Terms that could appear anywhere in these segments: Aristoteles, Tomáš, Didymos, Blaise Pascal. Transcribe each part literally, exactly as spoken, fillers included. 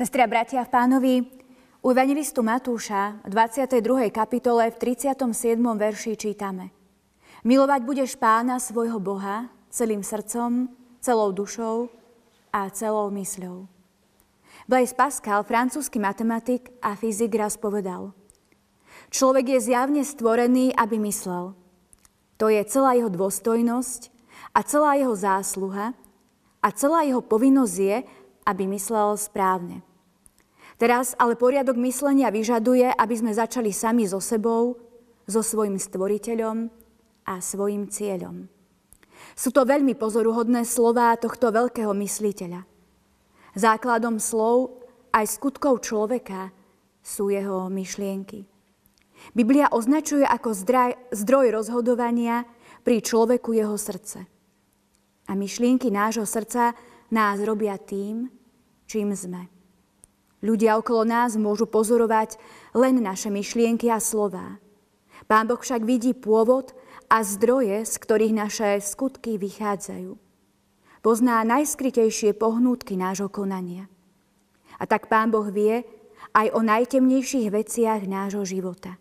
Sestri a bratia v Pánovi, u evangelistu Matúša v dvadsiatej druhej kapitole v tridsiatom siedmom verši čítame: Milovať budeš Pána svojho Boha celým srdcom, celou dušou a celou mysľou. Blaise Pascal, francúzsky matematik a fyzik, raz povedal: Človek je zjavne stvorený, aby myslel. To je celá jeho dôstojnosť a celá jeho zásluha a celá jeho povinnosť je, aby myslel správne. Teraz ale poriadok myslenia vyžaduje, aby sme začali sami so sebou, so svojím stvoriteľom a svojím cieľom. Sú to veľmi pozoruhodné slová tohto veľkého mysliteľa. Základom slov aj skutkov človeka sú jeho myšlienky. Biblia označuje ako zdroj rozhodovania pri človeku jeho srdce. A myšlienky nášho srdca nás robia tým, čím sme. Ľudia okolo nás môžu pozorovať len naše myšlienky a slová. Pán Boh však vidí pôvod a zdroje, z ktorých naše skutky vychádzajú. Pozná najskrytejšie pohnútky nášho konania. A tak Pán Boh vie aj o najtemnejších veciach nášho života.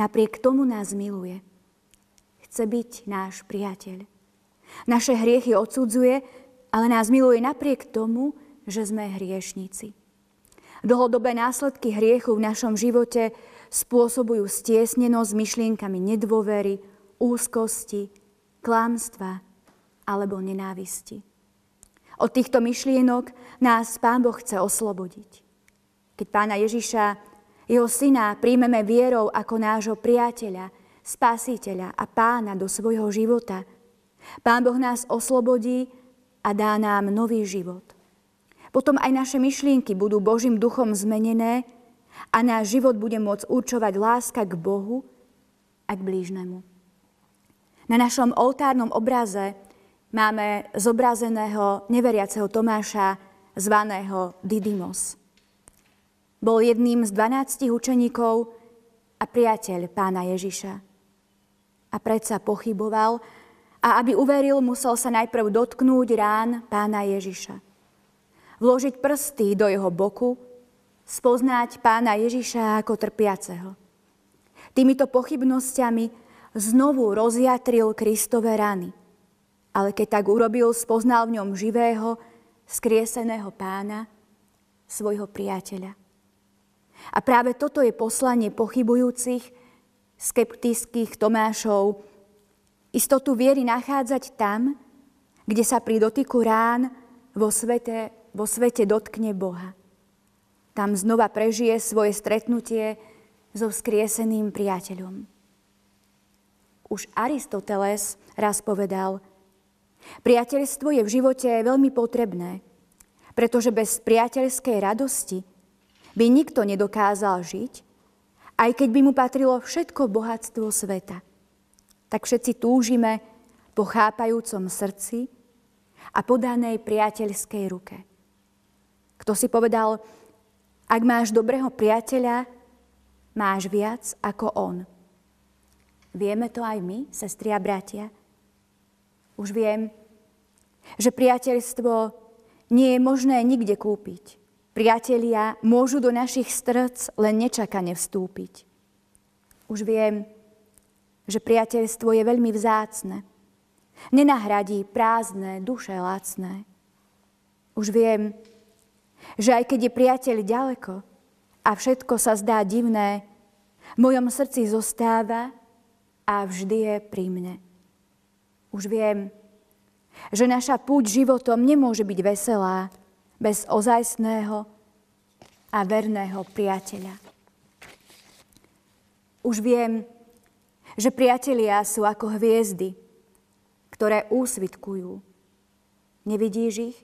Napriek tomu nás miluje. Chce byť náš priateľ. Naše hriechy odsudzuje, ale nás miluje napriek tomu, že sme hriešnici. Dlhodobé následky hriechu v našom živote spôsobujú stiesnenosť myšlienkami nedôvery, úzkosti, klamstva alebo nenávisti. Od týchto myšlienok nás Pán Boh chce oslobodiť. Keď Pána Ježiša, jeho syna, príjmeme vierou ako nášho priateľa, spasiteľa a Pána do svojho života, Pán Boh nás oslobodí a dá nám nový život. Potom aj naše myšlienky budú Božím duchom zmenené a náš život bude môcť určovať láska k Bohu a k blížnemu. Na našom oltárnom obraze máme zobrazeného neveriaceho Tomáša, zvaného Didymos. Bol jedným z dvanástich učeníkov a priateľ Pána Ježiša. A predsa pochyboval, a aby uveril, musel sa najprv dotknúť rán Pána Ježiša. Vložiť prsty do jeho boku, spoznať Pána Ježiša ako trpiaceho. Týmito pochybnosťami znovu rozjatril Kristove rany. Ale keď tak urobil, spoznal v ňom živého, skrieseného Pána, svojho priateľa. A práve toto je poslanie pochybujúcich, skeptických Tomášov, istotu viery nachádzať tam, kde sa pri dotyku rán vo svete, vo svete dotkne Boha. Tam znova prežije svoje stretnutie so vzkrieseným priateľom. Už Aristoteles raz povedal: Priateľstvo je v živote veľmi potrebné, pretože bez priateľskej radosti by nikto nedokázal žiť, aj keď by mu patrilo všetko bohatstvo sveta. Tak všetci túžime po chápajúcom srdci a podanej priateľskej ruke. Kto si povedal: Ak máš dobrého priateľa, máš viac ako on. Vieme to aj my, sestri a bratia. Už viem, že priateľstvo nie je možné nikde kúpiť. Priatelia môžu do našich srdc len nečakane vstúpiť. Už viem, že priateľstvo je veľmi vzácne. Nenahradí prázdne duše lacné. Už viem, že aj keď je priateľ ďaleko a všetko sa zdá divné, v mojom srdci zostáva a vždy je pri mne. Už viem, že naša púť životom nemôže byť veselá bez ozajstného a verného priateľa. Už viem, že priatelia sú ako hviezdy, ktoré úsvitkujú. Nevidíš ich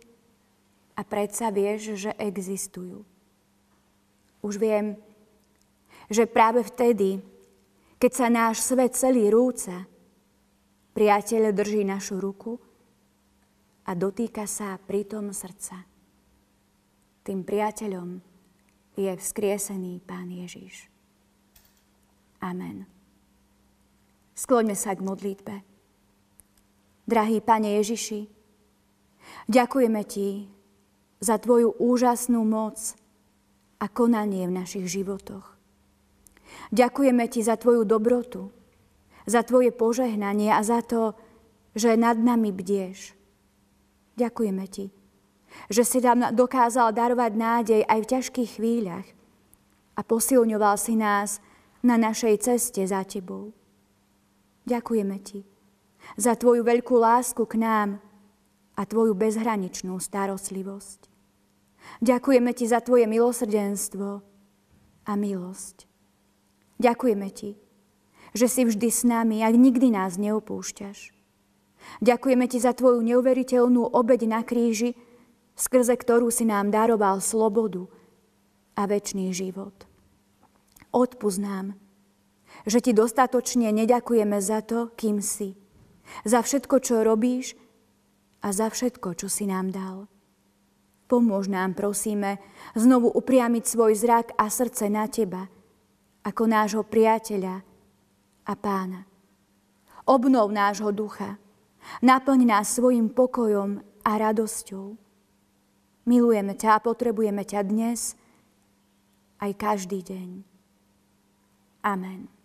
a predsa vieš, že existujú. Už viem, že práve vtedy, keď sa náš svet celý rúca, priateľ drží našu ruku a dotýka sa pritom srdca. Tým priateľom je vzkriesený Pán Ježiš. Amen. Skloňme sa k modlitbe. Drahý Pane Ježiši, ďakujeme Ti za Tvoju úžasnú moc a konanie v našich životoch. Ďakujeme Ti za Tvoju dobrotu, za Tvoje požehnanie a za to, že nad nami bdieš. Ďakujeme Ti, že si nám dokázal darovať nádej aj v ťažkých chvíľach a posilňoval si nás na našej ceste za Tebou. Ďakujeme Ti za Tvoju veľkú lásku k nám a Tvoju bezhraničnú starostlivosť. Ďakujeme Ti za Tvoje milosrdenstvo a milosť. Ďakujeme Ti, že si vždy s nami a nikdy nás neopúšťaš. Ďakujeme Ti za Tvoju neuveriteľnú obeť na kríži, skrze ktorú si nám daroval slobodu a večný život. Odpusť nám, že Ti dostatočne neďakujeme za to, kým si, za všetko, čo robíš a za všetko, čo si nám dal. Pomôž nám, prosíme, znovu upriamiť svoj zrak a srdce na Teba, ako nášho priateľa a Pána. Obnov nášho ducha, naplň nás svojim pokojom a radosťou. Milujeme Ťa a potrebujeme Ťa dnes aj každý deň. Amen.